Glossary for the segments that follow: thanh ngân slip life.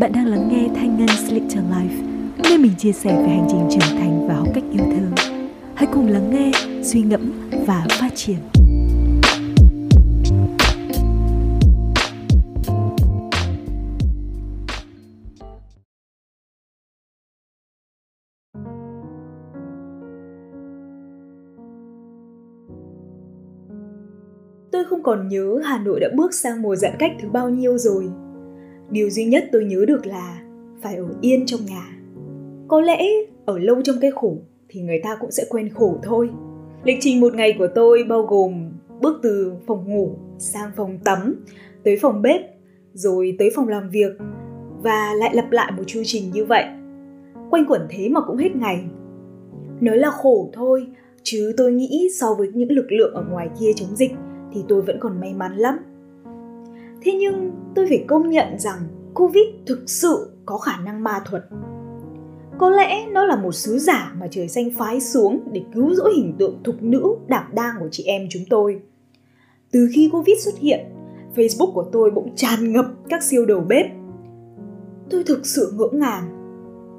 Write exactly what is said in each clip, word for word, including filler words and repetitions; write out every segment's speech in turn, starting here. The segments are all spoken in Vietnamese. Bạn đang lắng nghe Thanh Ngân Slip Life, nơi mình chia sẻ về hành trình trưởng thành và học cách yêu thương. Hãy cùng lắng nghe, suy ngẫm và phát triển. Tôi không còn nhớ Hà Nội đã bước sang mùa giãn cách thứ bao nhiêu rồi. Điều duy nhất tôi nhớ được là phải ở yên trong nhà. Có lẽ ở lâu trong cái khổ thì người ta cũng sẽ quen khổ thôi. Lịch trình một ngày của tôi bao gồm bước từ phòng ngủ sang phòng tắm, tới phòng bếp, rồi tới phòng làm việc, và lại lặp lại một chu trình như vậy. Quanh quẩn thế mà cũng hết ngày. Nói là khổ thôi, chứ tôi nghĩ so với những lực lượng ở ngoài kia chống dịch thì tôi vẫn còn may mắn lắm. Thế nhưng tôi phải công nhận rằng Covid thực sự có khả năng ma thuật. Có lẽ nó là một sứ giả mà trời xanh phái xuống để cứu rỗi hình tượng thục nữ đảm đang của chị em chúng tôi. Từ khi Covid xuất hiện, Facebook của tôi bỗng tràn ngập các siêu đầu bếp. Tôi thực sự ngỡ ngàng,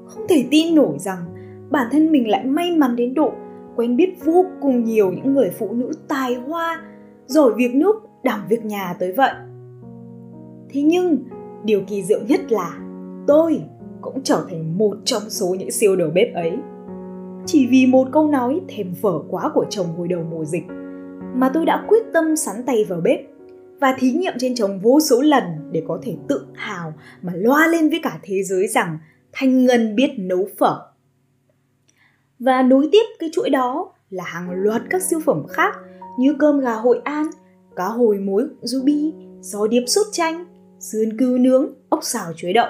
không thể tin nổi rằng bản thân mình lại may mắn đến độ quen biết vô cùng nhiều những người phụ nữ tài hoa, giỏi việc nước, đảm việc nhà tới vậy. Thế nhưng, điều kỳ diệu nhất là tôi cũng trở thành một trong số những siêu đầu bếp ấy. Chỉ vì một câu nói thèm phở quá của chồng hồi đầu mùa dịch mà tôi đã quyết tâm sắn tay vào bếp và thí nghiệm trên chồng vô số lần để có thể tự hào mà loa lên với cả thế giới rằng Thanh Ngân biết nấu phở. Và nối tiếp cái chuỗi đó là hàng loạt các siêu phẩm khác như cơm gà Hội An, cá hồi muối ruby, giò điệp sốt chanh, sườn cừu nướng, ốc xào chuối đậu.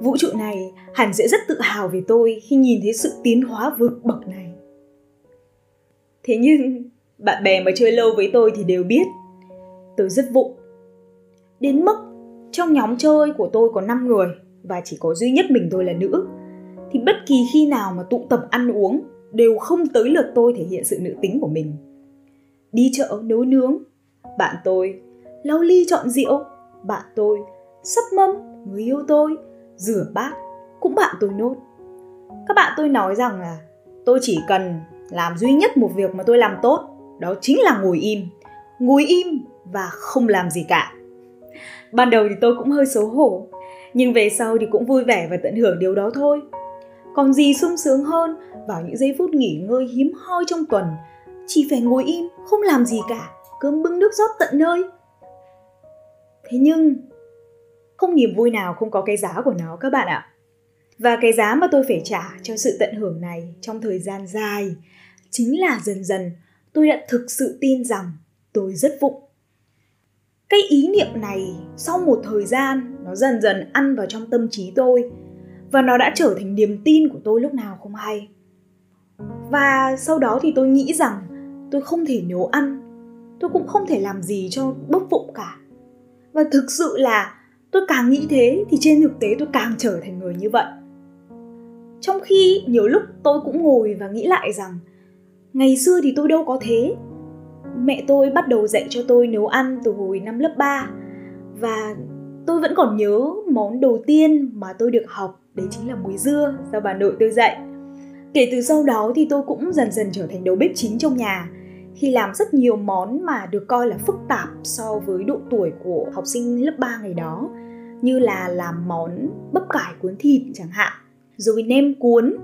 Vũ trụ này hẳn sẽ rất tự hào về tôi khi nhìn thấy sự tiến hóa vượt bậc này. Thế nhưng, bạn bè mà chơi lâu với tôi thì đều biết, tôi rất vụng. Đến mức trong nhóm chơi của tôi có năm người và chỉ có duy nhất mình tôi là nữ, thì bất kỳ khi nào mà tụ tập ăn uống đều không tới lượt tôi thể hiện sự nữ tính của mình. Đi chợ nấu nướng, bạn tôi, lau ly chọn rượu, bạn tôi, sắp mâm, người yêu tôi, rửa bát, cũng bạn tôi nốt. Các bạn tôi nói rằng là tôi chỉ cần làm duy nhất một việc mà tôi làm tốt, đó chính là ngồi im. Ngồi im và không làm gì cả. Ban đầu thì tôi cũng hơi xấu hổ, nhưng về sau thì cũng vui vẻ và tận hưởng điều đó thôi. Còn gì sung sướng hơn vào những giây phút nghỉ ngơi hiếm hoi trong tuần, chỉ phải ngồi im, không làm gì cả, cơm bưng nước rót tận nơi. Thế nhưng, không niềm vui nào không có cái giá của nó các bạn ạ. Và cái giá mà tôi phải trả cho sự tận hưởng này trong thời gian dài chính là dần dần tôi đã thực sự tin rằng tôi rất vụng. Cái ý niệm này sau một thời gian nó dần dần ăn vào trong tâm trí tôi và nó đã trở thành niềm tin của tôi lúc nào không hay. Và sau đó thì tôi nghĩ rằng tôi không thể nấu ăn, tôi cũng không thể làm gì cho bốc vụng cả. Và thực sự là tôi càng nghĩ thế thì trên thực tế tôi càng trở thành người như vậy. Trong khi nhiều lúc tôi cũng ngồi và nghĩ lại rằng ngày xưa thì tôi đâu có thế. Mẹ tôi bắt đầu dạy cho tôi nấu ăn từ hồi năm lớp ba. Và tôi vẫn còn nhớ món đầu tiên mà tôi được học, đấy chính là muối dưa do bà nội tôi dạy. Kể từ sau đó thì tôi cũng dần dần trở thành đầu bếp chính trong nhà, khi làm rất nhiều món mà được coi là phức tạp so với độ tuổi của học sinh lớp ba ngày đó, như là làm món bắp cải cuốn thịt chẳng hạn, rồi nem cuốn.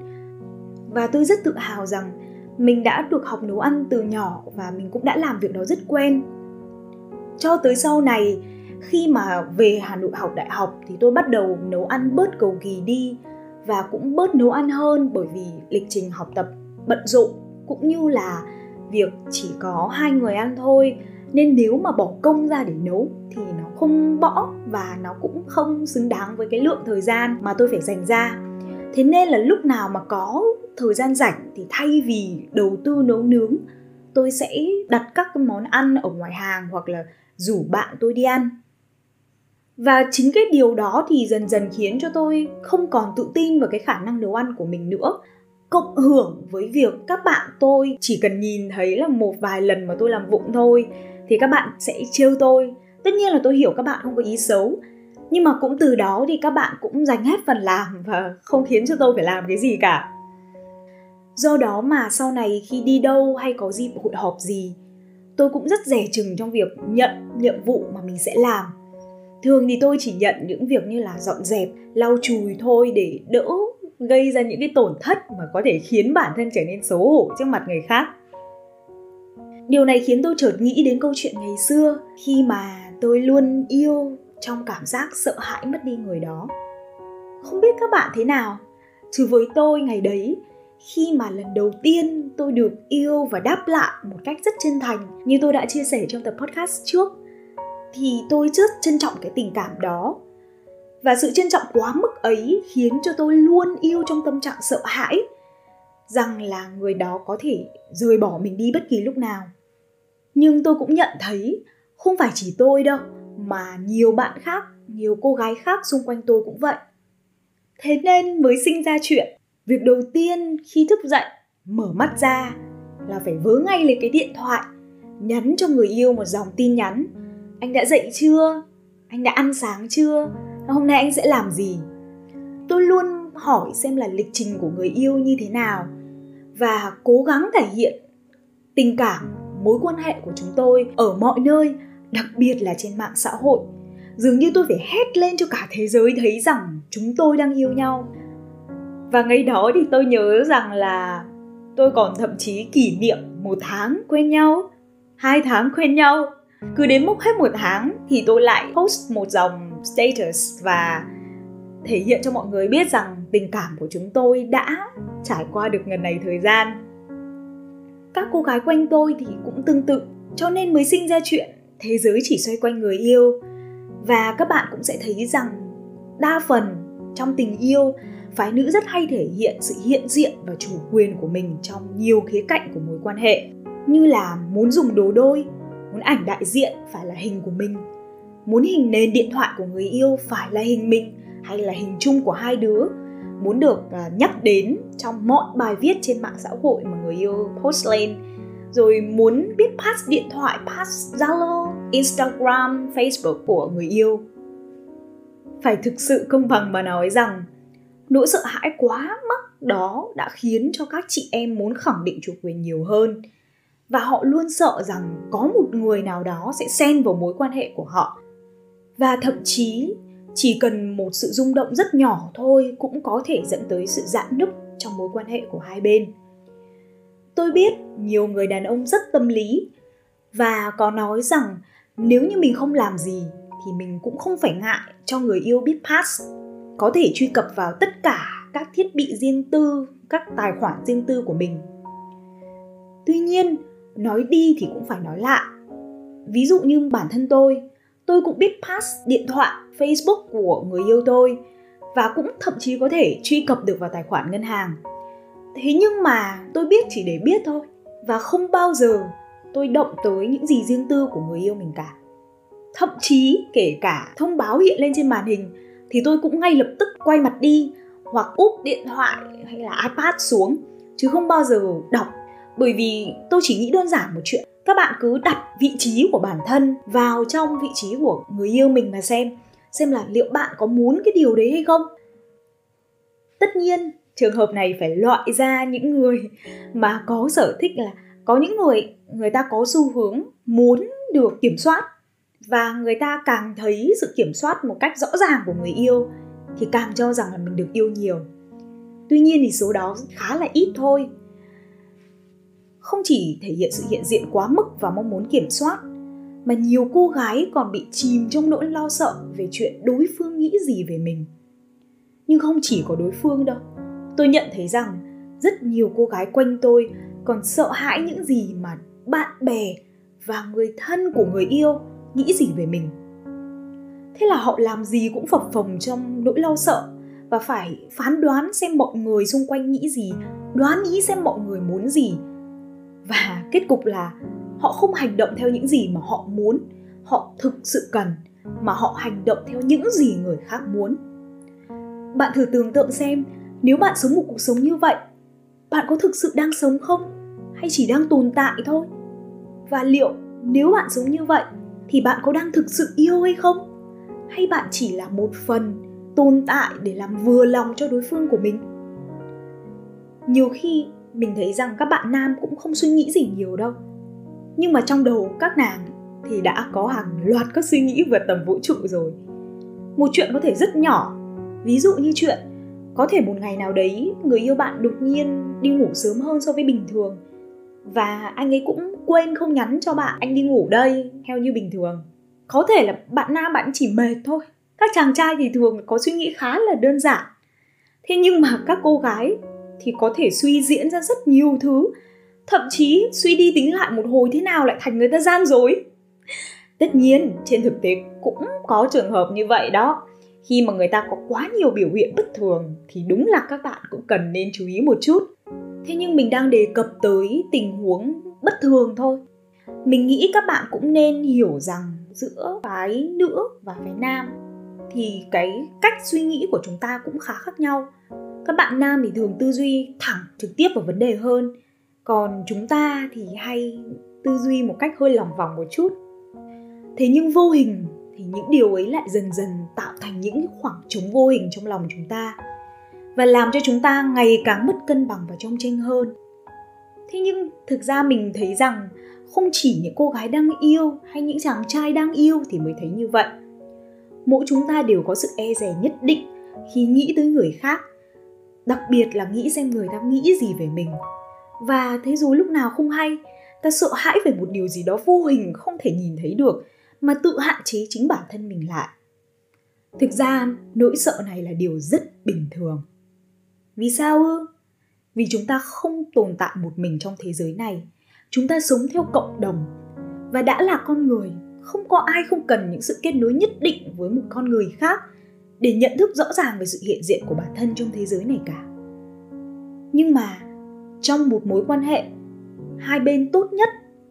Và tôi rất tự hào rằng mình đã được học nấu ăn từ nhỏ và mình cũng đã làm việc đó rất quen. Cho tới sau này, khi mà về Hà Nội học đại học thì tôi bắt đầu nấu ăn bớt cầu kỳ đi và cũng bớt nấu ăn hơn, bởi vì lịch trình học tập bận rộn cũng như là việc chỉ có hai người ăn thôi, nên nếu mà bỏ công ra để nấu thì nó không bỏ và nó cũng không xứng đáng với cái lượng thời gian mà tôi phải dành ra. Thế nên là lúc nào mà có thời gian rảnh thì thay vì đầu tư nấu nướng, tôi sẽ đặt các món ăn ở ngoài hàng hoặc là rủ bạn tôi đi ăn. Và chính cái điều đó thì dần dần khiến cho tôi không còn tự tin vào cái khả năng nấu ăn của mình nữa. Cộng hưởng với việc các bạn tôi chỉ cần nhìn thấy là một vài lần mà tôi làm vụng thôi thì các bạn sẽ trêu tôi. Tất nhiên là tôi hiểu các bạn không có ý xấu, Nhưng mà cũng từ đó thì các bạn cũng dành hết phần làm và không khiến cho tôi phải làm cái gì cả. Do đó mà sau này khi đi đâu hay có dịp hội họp gì, tôi cũng rất dè chừng trong việc nhận nhiệm vụ mà mình sẽ làm. Thường thì tôi chỉ nhận những việc như là dọn dẹp, lau chùi thôi để đỡ gây ra những cái tổn thất mà có thể khiến bản thân trở nên xấu hổ trước mặt người khác. Điều này khiến tôi chợt nghĩ đến câu chuyện ngày xưa khi mà tôi luôn yêu trong cảm giác sợ hãi mất đi người đó. Không biết các bạn thế nào, chứ với tôi ngày đấy, khi mà lần đầu tiên tôi được yêu và đáp lại một cách rất chân thành như tôi đã chia sẻ trong tập podcast trước, thì tôi rất trân trọng cái tình cảm đó. Và sự trân trọng quá mức ấy khiến cho tôi luôn yêu trong tâm trạng sợ hãi rằng là người đó có thể rời bỏ mình đi bất kỳ lúc nào. Nhưng tôi cũng nhận thấy không phải chỉ tôi đâu, mà nhiều bạn khác, nhiều cô gái khác xung quanh tôi cũng vậy. Thế nên mới sinh ra chuyện việc đầu tiên khi thức dậy, mở mắt ra là phải vớ ngay lấy cái điện thoại, nhắn cho người yêu một dòng tin nhắn: anh đã dậy chưa? Anh đã ăn sáng chưa? Hôm nay anh sẽ làm gì? Tôi luôn hỏi xem là lịch trình của người yêu như thế nào và cố gắng thể hiện tình cảm, mối quan hệ của chúng tôi ở mọi nơi, đặc biệt là trên mạng xã hội. Dường như tôi phải hét lên cho cả thế giới thấy rằng chúng tôi đang yêu nhau. Và ngày đó thì tôi nhớ rằng là tôi còn thậm chí kỷ niệm một tháng quen nhau, hai tháng quen nhau. Cứ đến mốc hết một tháng thì tôi lại post một dòng status và thể hiện cho mọi người biết rằng tình cảm của chúng tôi đã trải qua được ngần này thời gian. Các cô gái quanh tôi thì cũng tương tự, cho nên mới sinh ra chuyện thế giới chỉ xoay quanh người yêu. Và các bạn cũng sẽ thấy rằng đa phần trong tình yêu, phái nữ rất hay thể hiện sự hiện diện và chủ quyền của mình trong nhiều khía cạnh của mối quan hệ, như là muốn dùng đồ đôi, muốn ảnh đại diện phải là hình của mình, muốn hình nền điện thoại của người yêu phải là hình mình hay là hình chung của hai đứa, muốn được nhắc đến trong mọi bài viết trên mạng xã hội mà người yêu post lên, rồi muốn biết pass điện thoại, pass Zalo, Instagram, Facebook của người yêu. Phải thực sự công bằng mà nói rằng nỗi sợ hãi quá mắc đó đã khiến cho các chị em muốn khẳng định chủ quyền nhiều hơn. Và họ luôn sợ rằng có một người nào đó sẽ xen vào mối quan hệ của họ. Và thậm chí chỉ cần một sự rung động rất nhỏ thôi cũng có thể dẫn tới sự rạn nứt trong mối quan hệ của hai bên. Tôi biết nhiều người đàn ông rất tâm lý và có nói rằng nếu như mình không làm gì thì mình cũng không phải ngại cho người yêu biết pass. Có thể truy cập vào tất cả các thiết bị riêng tư, các tài khoản riêng tư của mình. Tuy nhiên, nói đi thì cũng phải nói lại. Ví dụ như bản thân tôi, tôi cũng biết pass điện thoại, Facebook của người yêu tôi và cũng thậm chí có thể truy cập được vào tài khoản ngân hàng. Thế nhưng mà tôi biết chỉ để biết thôi và không bao giờ tôi động tới những gì riêng tư của người yêu mình cả. Thậm chí kể cả thông báo hiện lên trên màn hình thì tôi cũng ngay lập tức quay mặt đi hoặc úp điện thoại hay là iPad xuống chứ không bao giờ đọc. Bởi vì tôi chỉ nghĩ đơn giản một chuyện, các bạn cứ đặt vị trí của bản thân vào trong vị trí của người yêu mình mà xem, xem là liệu bạn có muốn cái điều đấy hay không. Tất nhiên, trường hợp này phải loại ra những người mà có sở thích là có những người người ta có xu hướng muốn được kiểm soát và người ta càng thấy sự kiểm soát một cách rõ ràng của người yêu thì càng cho rằng là mình được yêu nhiều. Tuy nhiên thì số đó khá là ít thôi. Không chỉ thể hiện sự hiện diện quá mức và mong muốn kiểm soát, mà nhiều cô gái còn bị chìm trong nỗi lo sợ về chuyện đối phương nghĩ gì về mình. Nhưng không chỉ có đối phương đâu. Tôi nhận thấy rằng rất nhiều cô gái quanh tôi còn sợ hãi những gì mà bạn bè và người thân của người yêu nghĩ gì về mình. Thế là họ làm gì cũng phập phồng trong nỗi lo sợ và phải phán đoán xem mọi người xung quanh nghĩ gì, đoán nghĩ xem mọi người muốn gì. Và kết cục là họ không hành động theo những gì mà họ muốn, họ thực sự cần, mà họ hành động theo những gì người khác muốn. Bạn thử tưởng tượng xem, nếu bạn sống một cuộc sống như vậy, bạn có thực sự đang sống không? Hay chỉ đang tồn tại thôi? Và liệu nếu bạn sống như vậy, thì bạn có đang thực sự yêu hay không? hay bạn chỉ là một phần tồn tại để làm vừa lòng cho đối phương của mình? Nhiều khi mình thấy rằng các bạn nam cũng không suy nghĩ gì nhiều đâu, nhưng mà trong đầu các nàng thì đã có hàng loạt các suy nghĩ vượt tầm vũ trụ rồi. Một chuyện có thể rất nhỏ, ví dụ như chuyện có thể một ngày nào đấy người yêu bạn đột nhiên đi ngủ sớm hơn so với bình thường, và anh ấy cũng quên không nhắn cho bạn anh đi ngủ đây theo như bình thường. Có thể là bạn nam bạn chỉ mệt thôi. Các chàng trai thì thường có suy nghĩ khá là đơn giản. Thế nhưng mà các cô gái thì có thể suy diễn ra rất nhiều thứ. Thậm chí suy đi tính lại một hồi thế nào lại thành người ta gian dối. Tất nhiên trên thực tế cũng có trường hợp như vậy đó. Khi mà người ta có quá nhiều biểu hiện bất thường thì đúng là các bạn cũng cần nên chú ý một chút. Thế nhưng mình đang đề cập tới tình huống bất thường thôi. Mình nghĩ các bạn cũng nên hiểu rằng giữa phái nữ và phái nam thì cái cách suy nghĩ của chúng ta cũng khá khác nhau. Các bạn nam thì thường tư duy thẳng trực tiếp vào vấn đề hơn, còn chúng ta thì hay tư duy một cách hơi lòng vòng một chút. Thế nhưng vô hình thì những điều ấy lại dần dần tạo thành những khoảng trống vô hình trong lòng chúng ta và làm cho chúng ta ngày càng mất cân bằng và trong tranh hơn. Thế nhưng thực ra mình thấy rằng không chỉ những cô gái đang yêu hay những chàng trai đang yêu thì mới thấy như vậy. Mỗi chúng ta đều có sự e dè nhất định khi nghĩ tới người khác, đặc biệt là nghĩ xem người ta nghĩ gì về mình. Và thế rồi lúc nào không hay, ta sợ hãi về một điều gì đó vô hình không thể nhìn thấy được mà tự hạn chế chính bản thân mình lại. Thực ra nỗi sợ này là điều rất bình thường. Vì sao ư? Vì chúng ta không tồn tại một mình trong thế giới này. Chúng ta sống theo cộng đồng. Và đã là con người, không có ai không cần những sự kết nối nhất định với một con người khác để nhận thức rõ ràng về sự hiện diện của bản thân trong thế giới này cả. Nhưng mà trong một mối quan hệ, hai bên tốt nhất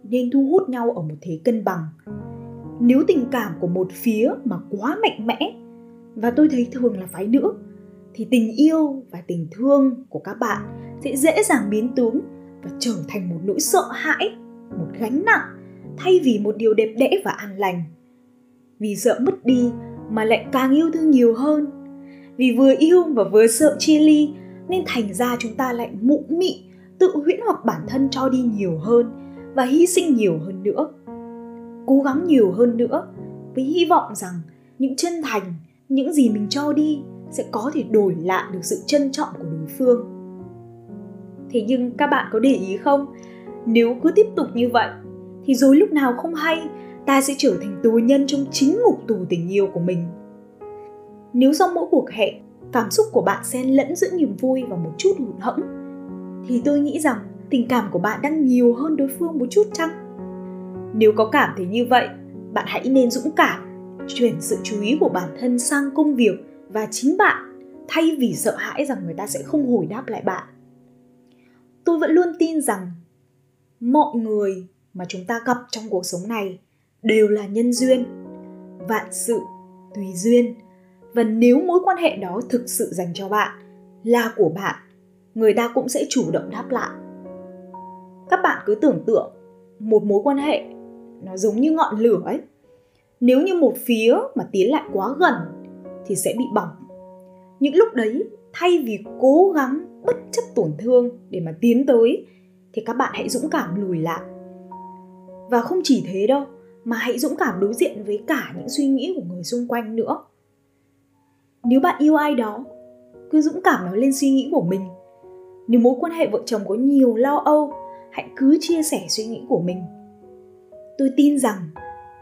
nên thu hút nhau ở một thế cân bằng. Nếu tình cảm của một phía mà quá mạnh mẽ, và tôi thấy thường là phái nữ, thì tình yêu và tình thương của các bạn sẽ dễ dàng biến tướng và trở thành một nỗi sợ hãi, một gánh nặng, thay vì một điều đẹp đẽ và an lành. Vì sợ mất đi mà lại càng yêu thương nhiều hơn. Vì vừa yêu và vừa sợ chia ly nên thành ra chúng ta lại mụ mị, tự huyễn hoặc bản thân cho đi nhiều hơn và hy sinh nhiều hơn nữa. Cố gắng nhiều hơn nữa với hy vọng rằng những chân thành, những gì mình cho đi sẽ có thể đổi lại được sự trân trọng của đối phương. Thế nhưng các bạn có để ý không? Nếu cứ tiếp tục như vậy thì rồi lúc nào không hay, ta sẽ trở thành tù nhân trong chính ngục tù tình yêu của mình. Nếu sau mỗi cuộc hẹn, cảm xúc của bạn xen lẫn giữa niềm vui và một chút hụt hẫng, thì tôi nghĩ rằng tình cảm của bạn đang nhiều hơn đối phương một chút chăng? Nếu có cảm thấy như vậy, bạn hãy nên dũng cảm, chuyển sự chú ý của bản thân sang công việc và chính bạn, thay vì sợ hãi rằng người ta sẽ không hồi đáp lại bạn. Tôi vẫn luôn tin rằng mọi người mà chúng ta gặp trong cuộc sống này đều là nhân duyên, vạn sự tùy duyên. Và nếu mối quan hệ đó thực sự dành cho bạn, là của bạn, người ta cũng sẽ chủ động đáp lại. Các bạn cứ tưởng tượng một mối quan hệ nó giống như ngọn lửa ấy. Nếu như một phía mà tiến lại quá gần thì sẽ bị bỏng. Những lúc đấy, thay vì cố gắng bất chấp tổn thương để mà tiến tới, thì các bạn hãy dũng cảm lùi lại. Và không chỉ thế đâu, mà hãy dũng cảm đối diện với cả những suy nghĩ của người xung quanh nữa. Nếu bạn yêu ai đó, cứ dũng cảm nói lên suy nghĩ của mình. Nếu mối quan hệ vợ chồng có nhiều lo âu, hãy cứ chia sẻ suy nghĩ của mình. Tôi tin rằng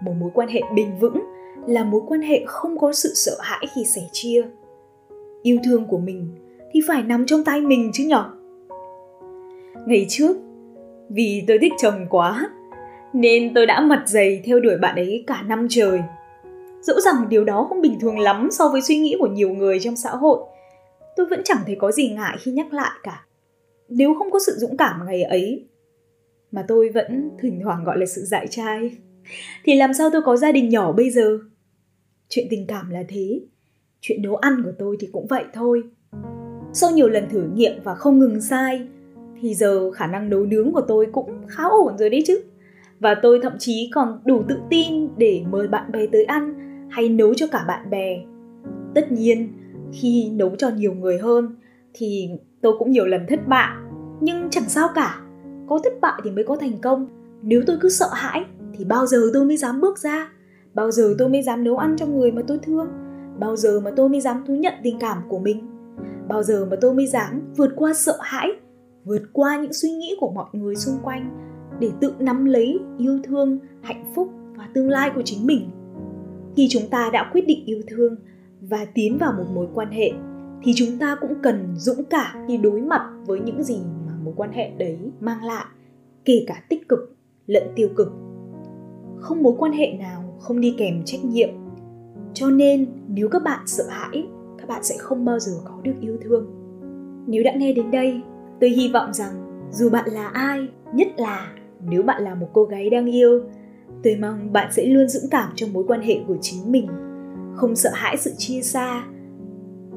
một mối quan hệ bền vững là mối quan hệ không có sự sợ hãi khi sẻ chia. Yêu thương của mình thì phải nằm trong tay mình chứ nhở. Ngày trước, vì tôi thích chồng quá nên tôi đã mật dày theo đuổi bạn ấy cả năm trời. Dẫu rằng điều đó không bình thường lắm so với suy nghĩ của nhiều người trong xã hội, tôi vẫn chẳng thấy có gì ngại khi nhắc lại cả. Nếu không có sự dũng cảm ngày ấy, mà tôi vẫn thỉnh thoảng gọi là sự dại trai, thì làm sao tôi có gia đình nhỏ bây giờ? Chuyện tình cảm là thế, chuyện nấu ăn của tôi thì cũng vậy thôi. Sau nhiều lần thử nghiệm và không ngừng sai, thì giờ khả năng nấu nướng của tôi cũng khá ổn rồi đấy chứ. Và tôi thậm chí còn đủ tự tin để mời bạn bè tới ăn hay nấu cho cả bạn bè. Tất nhiên, khi nấu cho nhiều người hơn thì tôi cũng nhiều lần thất bại, nhưng chẳng sao cả. Có thất bại thì mới có thành công. Nếu tôi cứ sợ hãi thì bao giờ tôi mới dám bước ra, bao giờ tôi mới dám nấu ăn cho người mà tôi thương, bao giờ mà tôi mới dám thú nhận tình cảm của mình, bao giờ mà tôi mới dám vượt qua sợ hãi, vượt qua những suy nghĩ của mọi người xung quanh để tự nắm lấy yêu thương, hạnh phúc và tương lai của chính mình. Khi chúng ta đã quyết định yêu thương và tiến vào một mối quan hệ thì chúng ta cũng cần dũng cảm khi đối mặt với những gì mà mối quan hệ đấy mang lại, kể cả tích cực lẫn tiêu cực. Không mối quan hệ nào không đi kèm trách nhiệm. Cho nên nếu các bạn sợ hãi, các bạn sẽ không bao giờ có được yêu thương. Nếu đã nghe đến đây, tôi hy vọng rằng dù bạn là ai, nhất là nếu bạn là một cô gái đang yêu, tôi mong bạn sẽ luôn dũng cảm trong mối quan hệ của chính mình, không sợ hãi sự chia xa,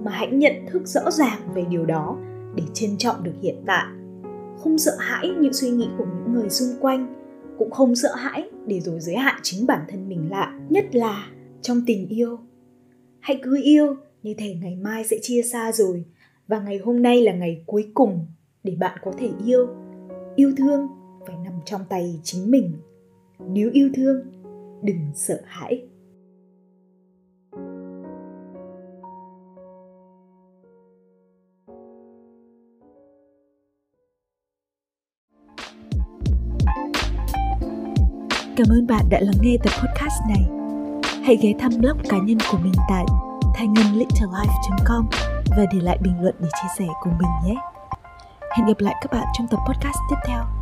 mà hãy nhận thức rõ ràng về điều đó để trân trọng được hiện tại. Không sợ hãi những suy nghĩ của những người xung quanh, cũng không sợ hãi để rồi giới hạn chính bản thân mình lại, nhất là trong tình yêu. Hãy cứ yêu như thể ngày mai sẽ chia xa rồi, và ngày hôm nay là ngày cuối cùng để bạn có thể yêu. Yêu thương phải nằm trong tay chính mình. Nếu yêu thương, đừng sợ hãi. Cảm ơn bạn đã lắng nghe tập podcast này. Hãy ghé thăm blog cá nhân của mình tại thanh ngân slip life chấm com và để lại bình luận để chia sẻ cùng mình nhé. Hẹn gặp lại các bạn trong tập podcast tiếp theo.